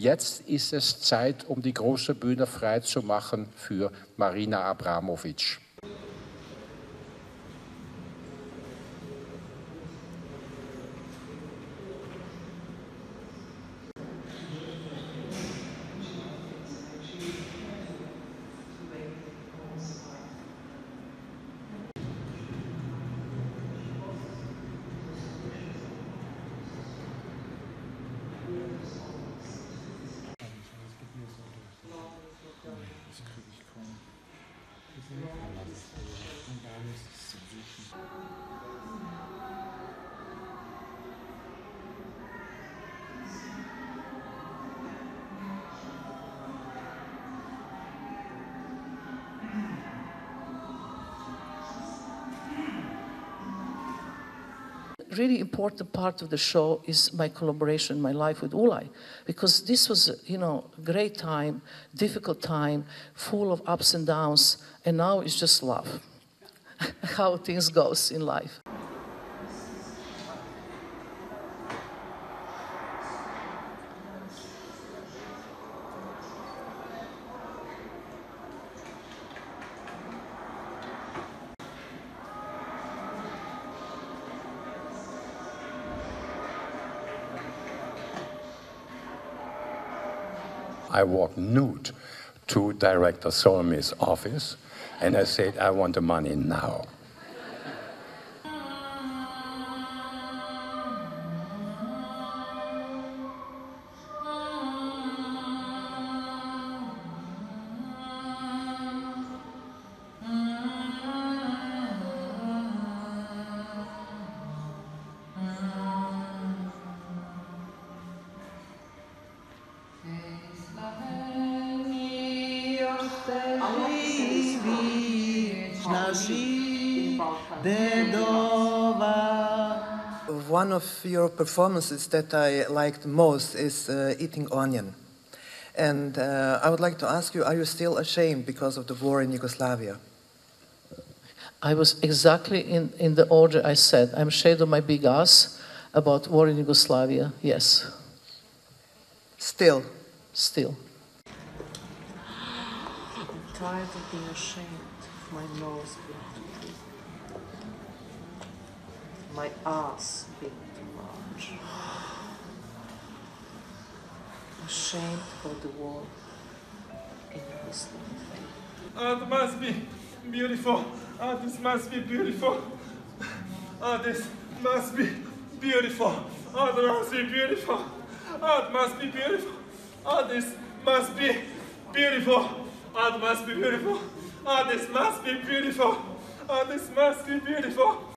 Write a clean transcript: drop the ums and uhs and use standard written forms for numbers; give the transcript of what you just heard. Jetzt ist es Zeit, um die große Bühne freizumachen für Marina Abramović. Really important part of the show is my collaboration, my life with Ulay, because this was, you know, a great time, difficult time, full of ups and downs, and now it's just love, how things goes in life. I walked nude to Director Solmi's office, and I said, I want the money now. One of your performances that I liked most is Eating Onion. And I would like to ask you, are you still ashamed because of the war in Yugoslavia? I was exactly in the order I said. I'm ashamed of my big ass about war in Yugoslavia, yes. Still? Still. I'm tired of being ashamed of my nose. My ass being too much. Ashamed for the war in Yugoslavia. Oh, it must be beautiful. Oh, this must be beautiful. Oh, this must be beautiful. Oh, this must be beautiful. Oh, it must be beautiful. Oh, this must be beautiful. Oh, it must be beautiful. Oh, this must be beautiful. Oh, this must be beautiful.